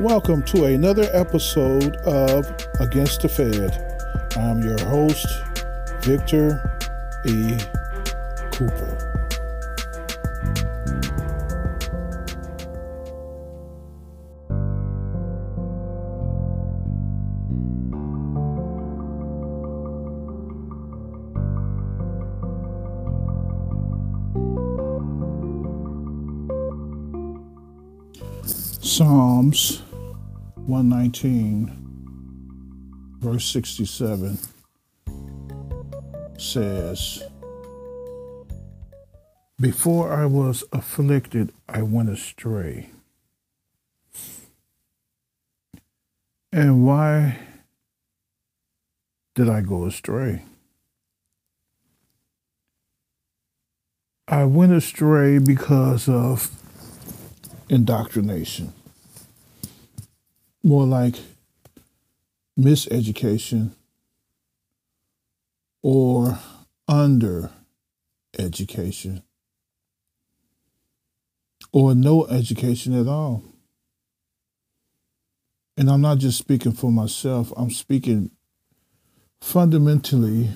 Welcome to another episode of Against the Fed. I'm your host, Victor E. Cooper. Psalms 119, verse 67 says, "Before I was afflicted, I went astray. And why did I go astray? I went astray because of indoctrination." More like miseducation or under-education or no education at all. And I'm not just speaking for myself. I'm speaking fundamentally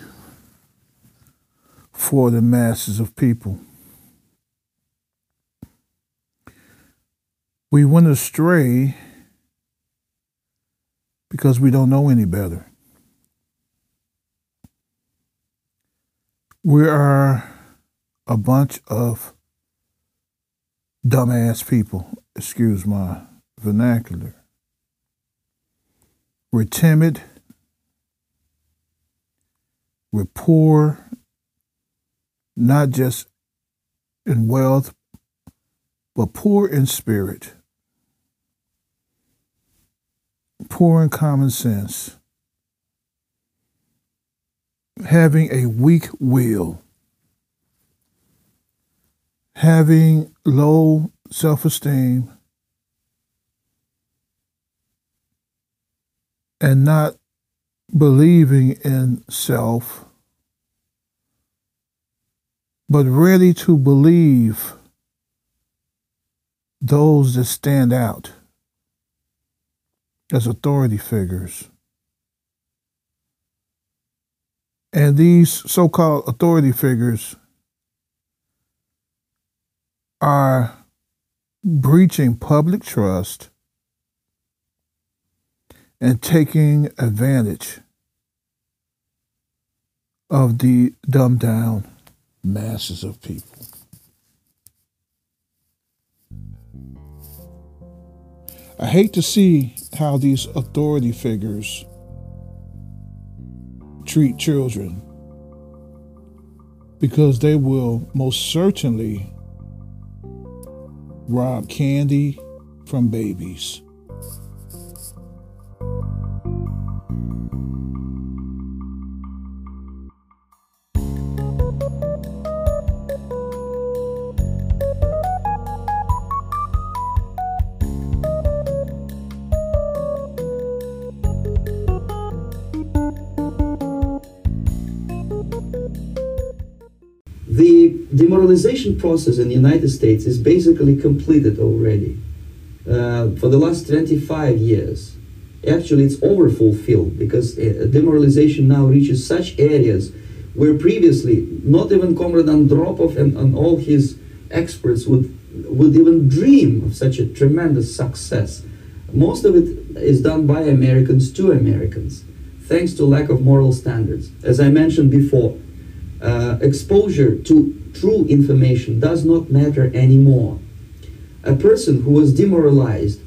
for the masses of people. We went astray because we don't know any better. We are a bunch of dumbass people, excuse my vernacular. We're timid, we're poor, not just in wealth, but poor in spirit. Poor in common sense, having a weak will, having low self-esteem, and not believing in self, but ready to believe those that stand out as authority figures. And these so-called authority figures are breaching public trust and taking advantage of the dumbed-down masses of people. I hate to see how these authority figures treat children, because they will most certainly rob candy from babies. The demoralization process in the United States is basically completed already. For the last 25 years, actually it's overfulfilled, because demoralization now reaches such areas where previously not even Comrade Andropov and all his experts would even dream of such a tremendous success. Most of it is done by Americans to Americans, thanks to lack of moral standards. As I mentioned before, exposure to true information does not matter anymore. A person who was demoralized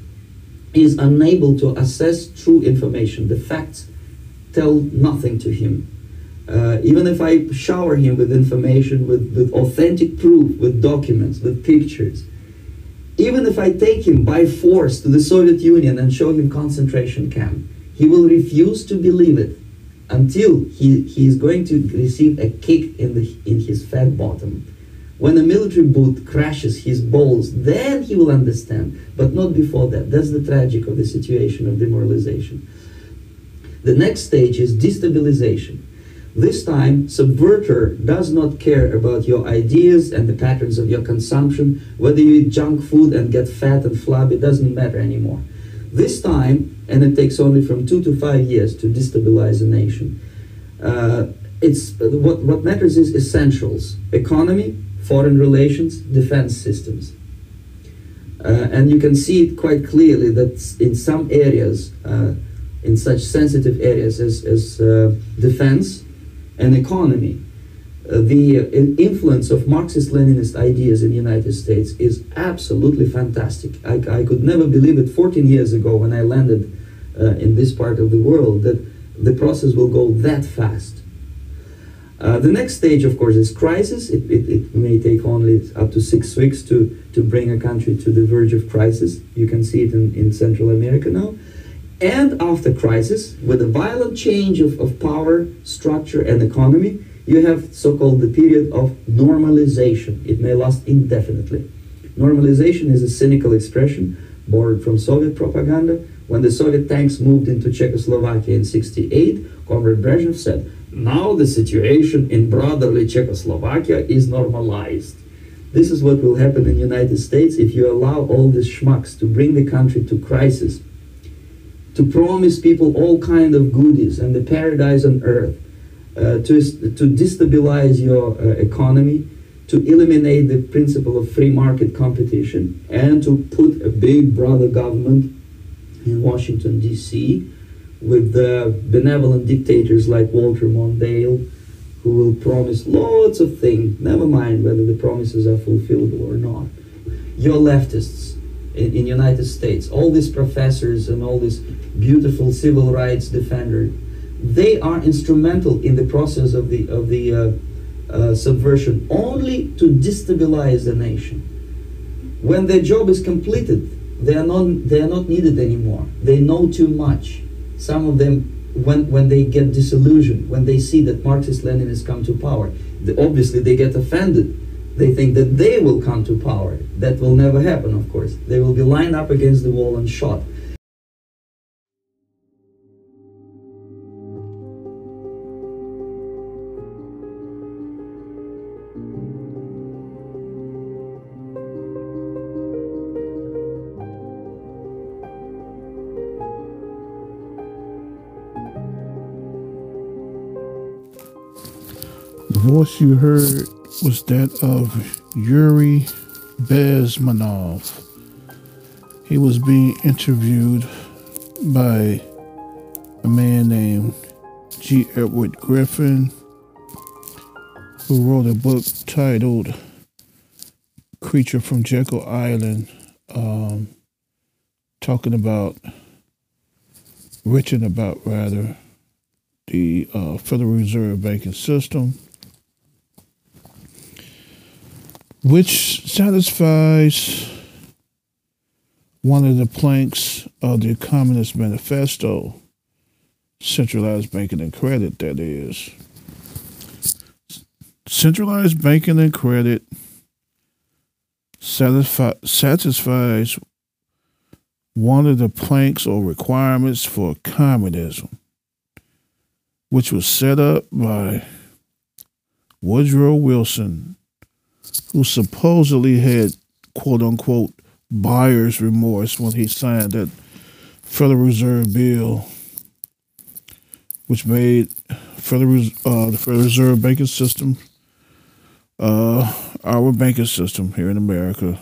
is unable to assess true information. The facts tell nothing to him. Even if I shower him with information, with authentic proof, with documents, with pictures, even if I take him by force to the Soviet Union and show him concentration camp, he will refuse to believe it until he is going to receive a kick in his fat bottom. When a military boot crashes his balls, then he will understand, but not before that. That's the tragic of the situation of demoralization. The next stage is destabilization. This time, subverter does not care about your ideas and the patterns of your consumption. Whether you eat junk food and get fat and flabby doesn't matter anymore. this time, and it takes only from 2 to 5 years to destabilize a nation. What matters is essentials: economy, foreign relations, defense systems. And you can see it quite clearly that in some areas, in such sensitive areas as defense and economy, the influence of Marxist-Leninist ideas in the United States is absolutely fantastic. I could never believe it 14 years ago when I landed in this part of the world that the process will go that fast. The next stage, of course, is crisis. It may take only up to 6 weeks to bring a country to the verge of crisis. You can see it in Central America now. And after crisis, with a violent change of power, structure, and economy, you have so-called the period of normalization. It may last indefinitely. Normalization is a cynical expression borrowed from Soviet propaganda. When the Soviet tanks moved into Czechoslovakia in '68, Comrade Brezhnev said, "Now the situation in brotherly Czechoslovakia is normalized." This is what will happen in the United States if you allow all these schmucks to bring the country to crisis, to promise people all kinds of goodies and the paradise on earth, to destabilize your economy, to eliminate the principle of free market competition, and to put a big brother government in Washington, D.C., with the benevolent dictators like Walter Mondale, who will promise lots of things, never mind whether the promises are fulfilled or not. Your leftists in the United States, all these professors and all these beautiful civil rights defenders, they are instrumental in the process of the subversion only to destabilize the nation. When their job is completed, they are not needed anymore. They know too much. Some of them, when they get disillusioned, when they see that Marxist-Leninists come to power, obviously they get offended. They think that they will come to power. That will never happen, of course. They will be lined up against the wall and shot. The voice you heard was that of Yuri Bezmanov. He was being interviewed by a man named G. Edward Griffin, who wrote a book titled Creature from Jekyll Island, talking about, rather, the Federal Reserve banking system, which satisfies one of the planks of the Communist Manifesto, centralized banking and credit, that is. Centralized banking and credit satisfies one of the planks or requirements for communism, which was set up by Woodrow Wilson, who supposedly had, quote-unquote, buyer's remorse when he signed that Federal Reserve bill, which made the Federal Reserve banking system, our banking system here in America,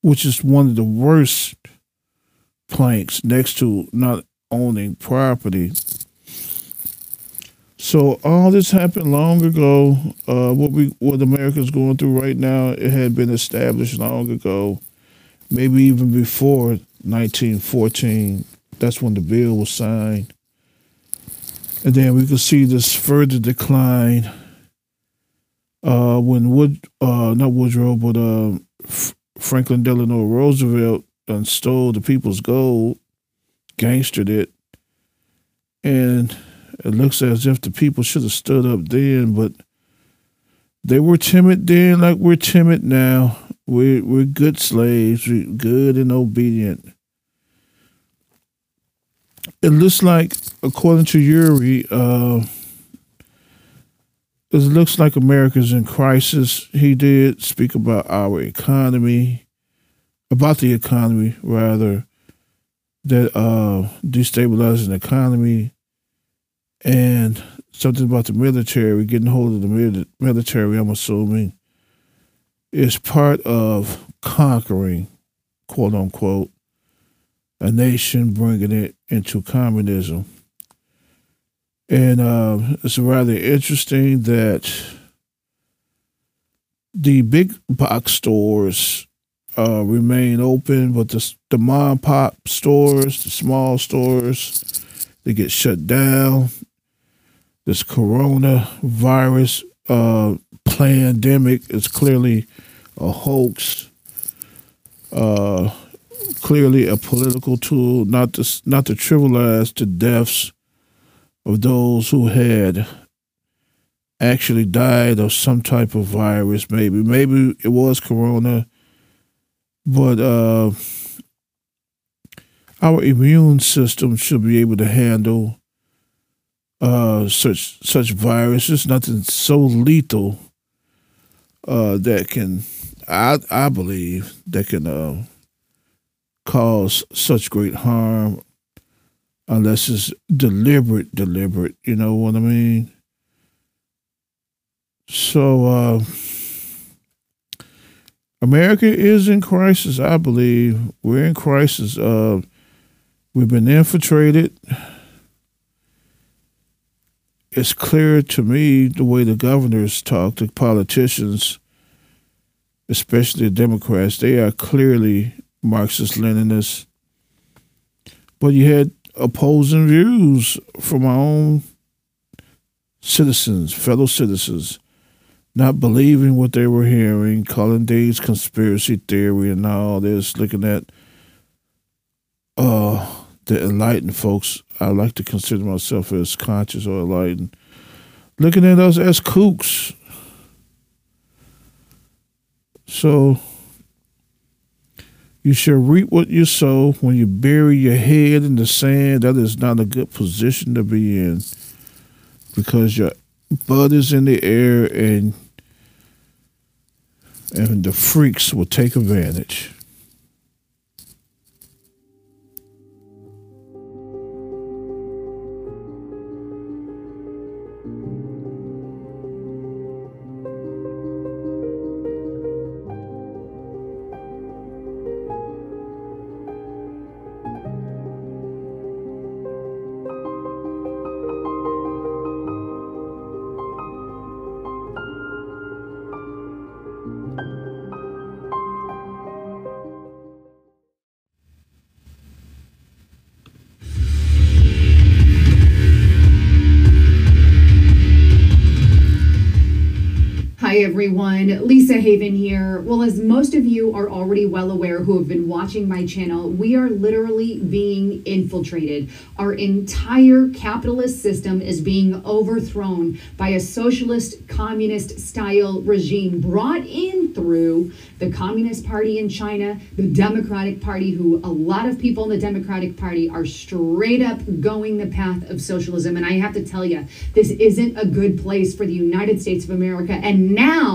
which is one of the worst planks next to not owning property. So all this happened long ago. What America's going through right now, it had been established long ago, maybe even before 1914. That's when the bill was signed. And then we could see this further decline when Franklin Delano Roosevelt stole the people's gold, gangstered it, and it looks as if the people should have stood up then, but they were timid then like we're timid now. We're good slaves. We're good and obedient. It looks like, according to Yuri, it looks like America's in crisis. He did speak about our economy, about the economy, rather, that destabilizing the economy, and something about the military, getting hold of the military, I'm assuming, is part of conquering, quote unquote, a nation, bringing it into communism. And it's rather interesting that the big box stores remain open, but the mom and pop stores, the small stores, they get shut down. This coronavirus pandemic is clearly a hoax, clearly a political tool, not to trivialize the deaths of those who had actually died of some type of virus. Maybe it was corona, but our immune system should be able to handle such viruses. Nothing so lethal that can, I believe, that can cause such great harm, unless it's deliberate, you know what I mean? So America is in crisis, I believe. We're in crisis. We've been infiltrated. It's clear to me the way the governors talk, the politicians, especially the Democrats, they are clearly Marxist-Leninists. But you had opposing views from our own citizens, fellow citizens, not believing what they were hearing, calling things conspiracy theory and all this, looking at the enlightened folks. I like to consider myself as conscious or enlightened, looking at us as kooks. So you shall reap what you sow. When you bury your head in the sand, that is not a good position to be in, because your butt is in the air, and the freaks will take advantage. Everyone, Lisa Haven here. Well, as most of you are already well aware who have been watching my channel, we are literally being infiltrated. Our entire capitalist system is being overthrown by a socialist, communist style regime brought in through the Communist Party in China, the Democratic Party, who a lot of people in the Democratic Party are straight up going the path of socialism. And I have to tell you, this isn't a good place for the United States of America. And now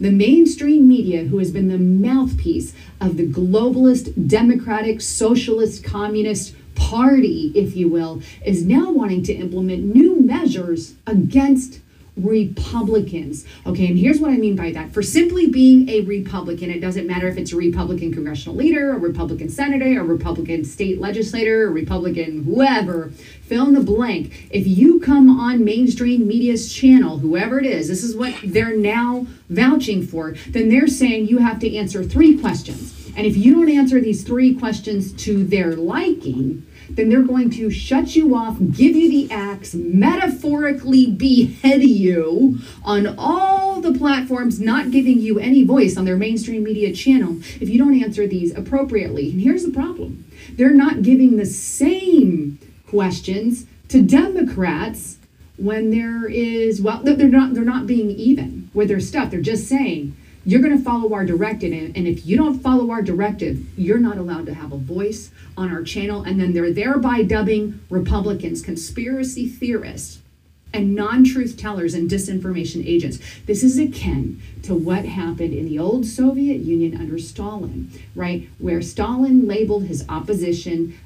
the mainstream media, who has been the mouthpiece of the globalist, democratic, socialist, communist party, if you will, is now wanting to implement new measures against Republicans. Okay, and here's what I mean by that. For simply being a Republican, it doesn't matter if it's a Republican congressional leader, a Republican senator, a Republican state legislator, a Republican whoever, fill in the blank. If you come on mainstream media's channel, whoever it is, this is what they're now vouching for, then they're saying you have to answer three questions. And if you don't answer these three questions to their liking, then they're going to shut you off, give you the axe, metaphorically behead you on all the platforms, not giving you any voice on their mainstream media channel if you don't answer these appropriately. And here's the problem. They're not giving the same questions to Democrats when there is, well, they're not being even with their stuff. They're just saying, you're going to follow our directive, and if you don't follow our directive, you're not allowed to have a voice on our channel. And then they're thereby dubbing Republicans conspiracy theorists and non-truth tellers and disinformation agents. This is akin to what happened in the old Soviet Union under Stalin, right? Where Stalin labeled his opposition,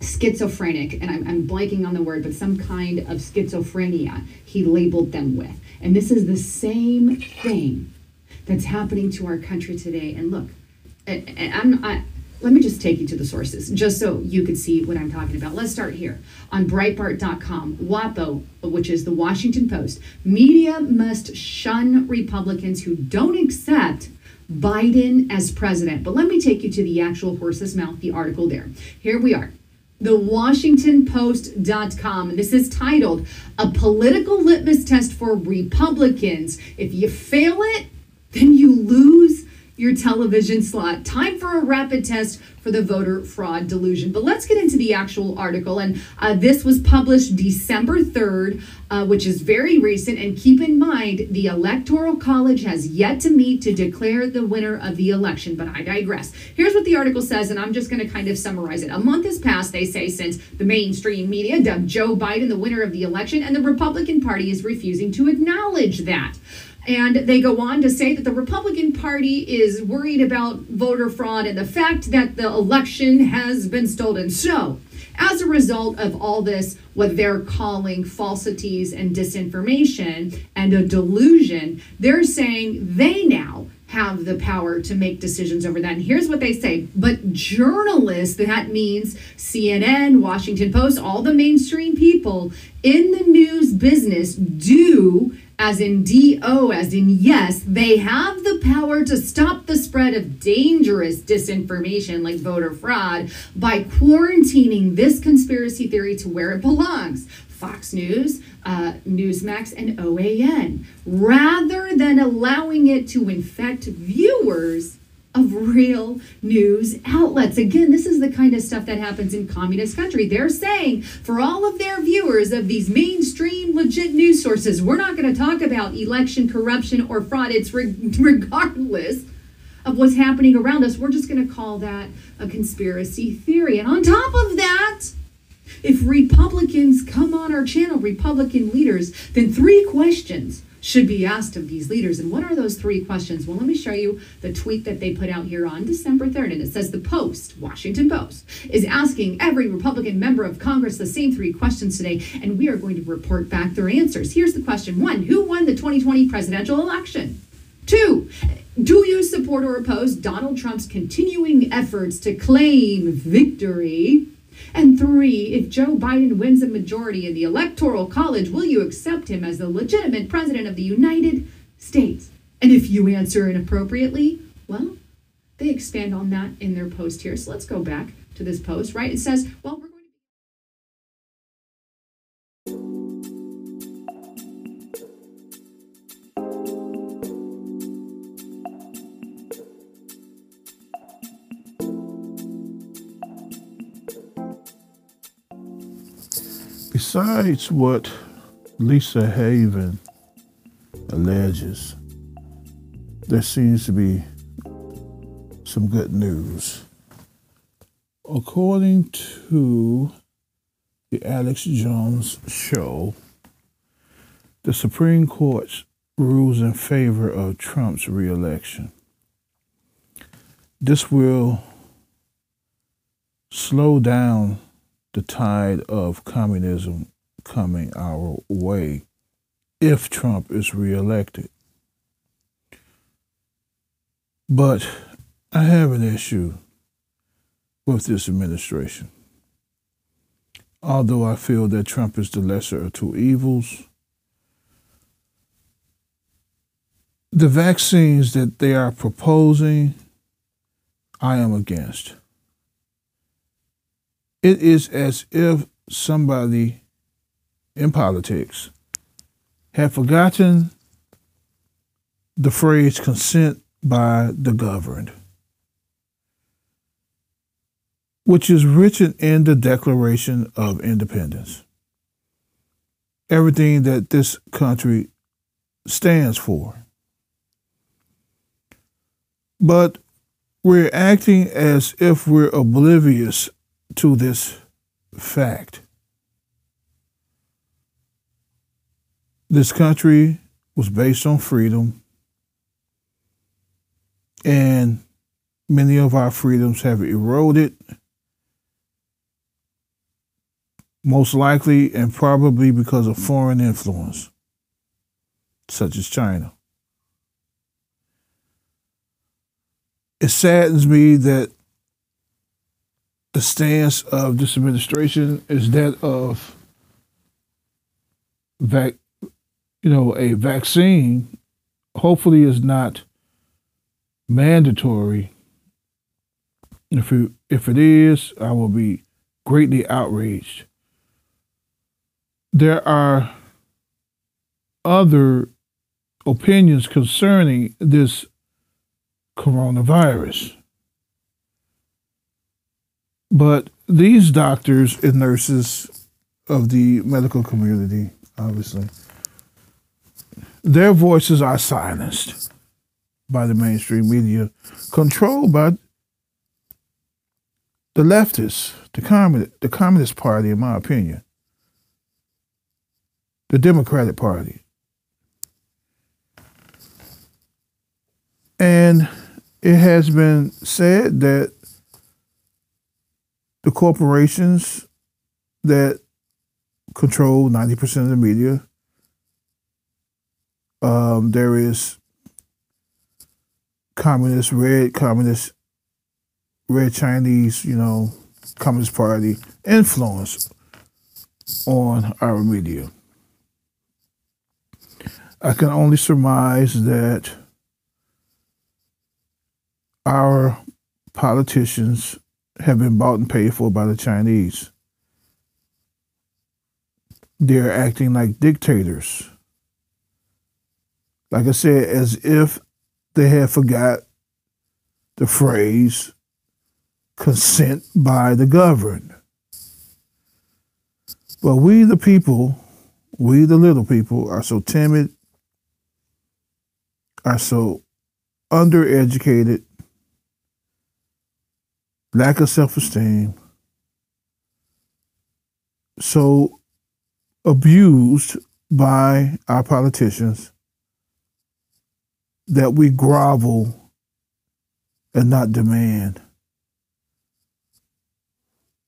schizophrenic, and I'm blanking on the word, but some kind of schizophrenia he labeled them with. And this is the same thing that's happening to our country today. And look, let me just take you to the sources, just so you can see what I'm talking about. Let's start here. On Breitbart.com, WAPO, which is the Washington Post, media must shun Republicans who don't accept Biden as president. But let me take you to the actual horse's mouth, the article there. Here we are. The WashingtonPost.com, and this is titled, "A Political Litmus Test for Republicans. If you fail it, then you lose your television slot. Time for a rapid test for the voter fraud delusion." But let's get into the actual article. And this was published December 3rd, which is very recent. And keep in mind, the Electoral College has yet to meet to declare the winner of the election. But I digress. Here's what the article says, and I'm just going to kind of summarize it. A month has passed, they say, since the mainstream media dubbed Joe Biden the winner of the election, and the Republican Party is refusing to acknowledge that. And they go on to say that the Republican Party is worried about voter fraud and the fact that the election has been stolen. So, as a result of all this, what they're calling falsities and disinformation and a delusion, they're saying they now have the power to make decisions over that. And here's what they say. But journalists, that means CNN, Washington Post, all the mainstream people in the news business do, as in D-O, as in yes, they have the power to stop the spread of dangerous disinformation like voter fraud by quarantining this conspiracy theory to where it belongs. Fox News, Newsmax, and OAN, rather than allowing it to infect viewers of real news outlets. Again, this is the kind of stuff that happens in communist country. They're saying for all of their viewers of these mainstream legit news sources, we're not going to talk about election corruption or fraud. It's regardless of what's happening around us. We're just going to call that a conspiracy theory. And on top of that, if Republicans come on our channel, Republican leaders, then three questions should be asked of these leaders. And what are those three questions? Well, let me show you the tweet that they put out here on December 3rd. And it says the Post, Washington Post, is asking every Republican member of Congress the same three questions today. And we are going to report back their answers. Here's the question. 1, who won the 2020 presidential election? 2, do you support or oppose Donald Trump's continuing efforts to claim victory? And 3, if Joe Biden wins a majority in the Electoral College, will you accept him as the legitimate president of the United States? And if you answer inappropriately, well, they expand on that in their post here. So let's go back to this post, right? It says, well, we're going besides what Lisa Haven alleges, there seems to be some good news. According to the Alex Jones show, the Supreme Court rules in favor of Trump's re-election. This will slow down the tide of communism coming our way if Trump is reelected. But I have an issue with this administration. Although I feel that Trump is the lesser of two evils, the vaccines that they are proposing, I am against. It is as if somebody in politics had forgotten the phrase consent by the governed, which is written in the Declaration of Independence. Everything that this country stands for. But we're acting as if we're oblivious to this fact. This country was based on freedom, and many of our freedoms have eroded, most likely and probably because of foreign influence, such as China. It saddens me that the stance of this administration is that of a vaccine. Hopefully is not mandatory. If it is, I will be greatly outraged. There are other opinions concerning this coronavirus. But these doctors and nurses of the medical community, obviously, their voices are silenced by the mainstream media, controlled by the leftists, the Communist Party, in my opinion, the Democratic Party. And it has been said that the corporations that control 90% of the media, there is communist, red Chinese, Communist Party influence on our media. I can only surmise that our politicians have been bought and paid for by the Chinese. They're acting like dictators. Like I said, as if they had forgot the phrase, consent by the governed. But we the people, we the little people, are so timid, are so undereducated, lack of self-esteem, so abused by our politicians that we grovel and not demand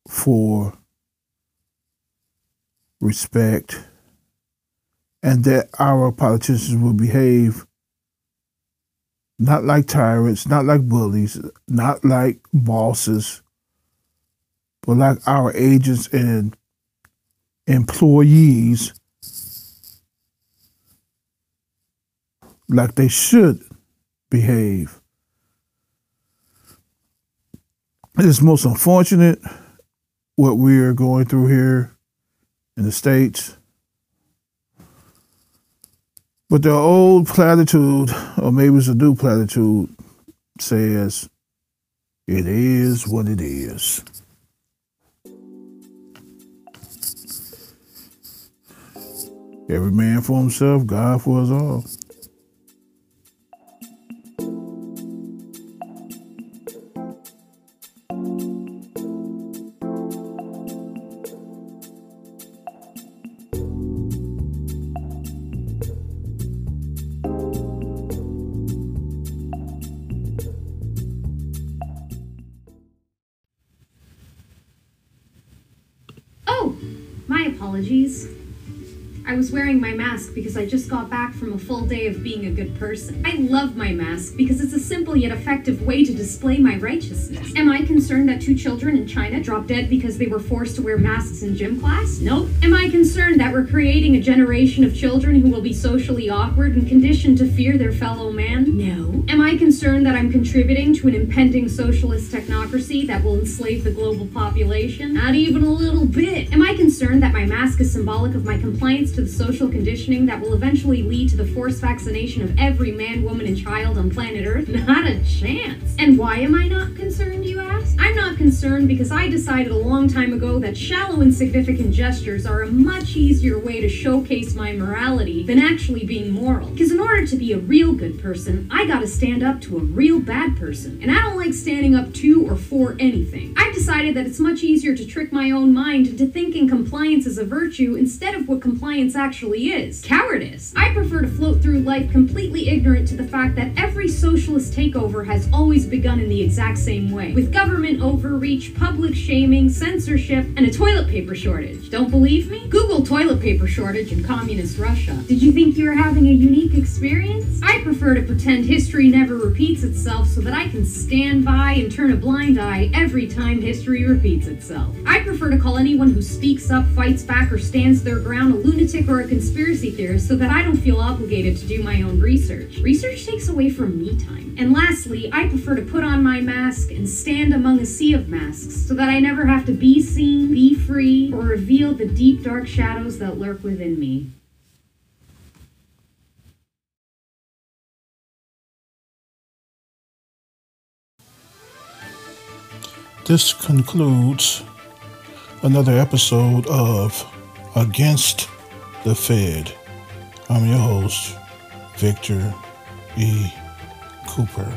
for respect, and that our politicians will behave not like tyrants, not like bullies, not like bosses, but like our agents and employees, like they should behave. It is most unfortunate what we are going through here in the States. But the old platitude, or maybe it's a new platitude, says, it is what it is. Every man for himself, God for us all. My mask because I just got back from a full day of being a good person. I love my mask because it's a simple yet effective way to display my righteousness. Am I concerned that 2 children in China dropped dead because they were forced to wear masks in gym class? Nope. Am I concerned that we're creating a generation of children who will be socially awkward and conditioned to fear their fellow man? No. Am I concerned that I'm contributing to an impending socialist technocracy that will enslave the global population? Not even a little bit. Am I concerned that my mask is symbolic of my compliance to the social conditioning that will eventually lead to the forced vaccination of every man, woman, and child on planet Earth? Not a chance. And why am I not concerned, you ask? I'm not concerned because I decided a long time ago that shallow, insignificant gestures are a much easier way to showcase my morality than actually being moral. Because in order to be a real good person, I gotta stand up to a real bad person. And I don't like standing up to or for anything. I've decided that it's much easier to trick my own mind into thinking compliance is a virtue instead of what compliance ignorance actually is. Cowardice. I prefer to float through life completely ignorant to the fact that every socialist takeover has always begun in the exact same way, with government overreach, public shaming, censorship, and a toilet paper shortage. Don't believe me? Google toilet paper shortage in communist Russia. Did you think you were having a unique experience? I prefer to pretend history never repeats itself so that I can stand by and turn a blind eye every time history repeats itself. I prefer to call anyone who speaks up, fights back, or stands their ground a lunatic or a conspiracy theorist so that I don't feel obligated to do my own research. Research takes away from me time. And lastly, I prefer to put on my mask and stand among a sea of masks so that I never have to be seen, be free, or reveal the deep dark shadows that lurk within me. This concludes another episode of Against the Fed. I'm your host, Victor E. Cooper.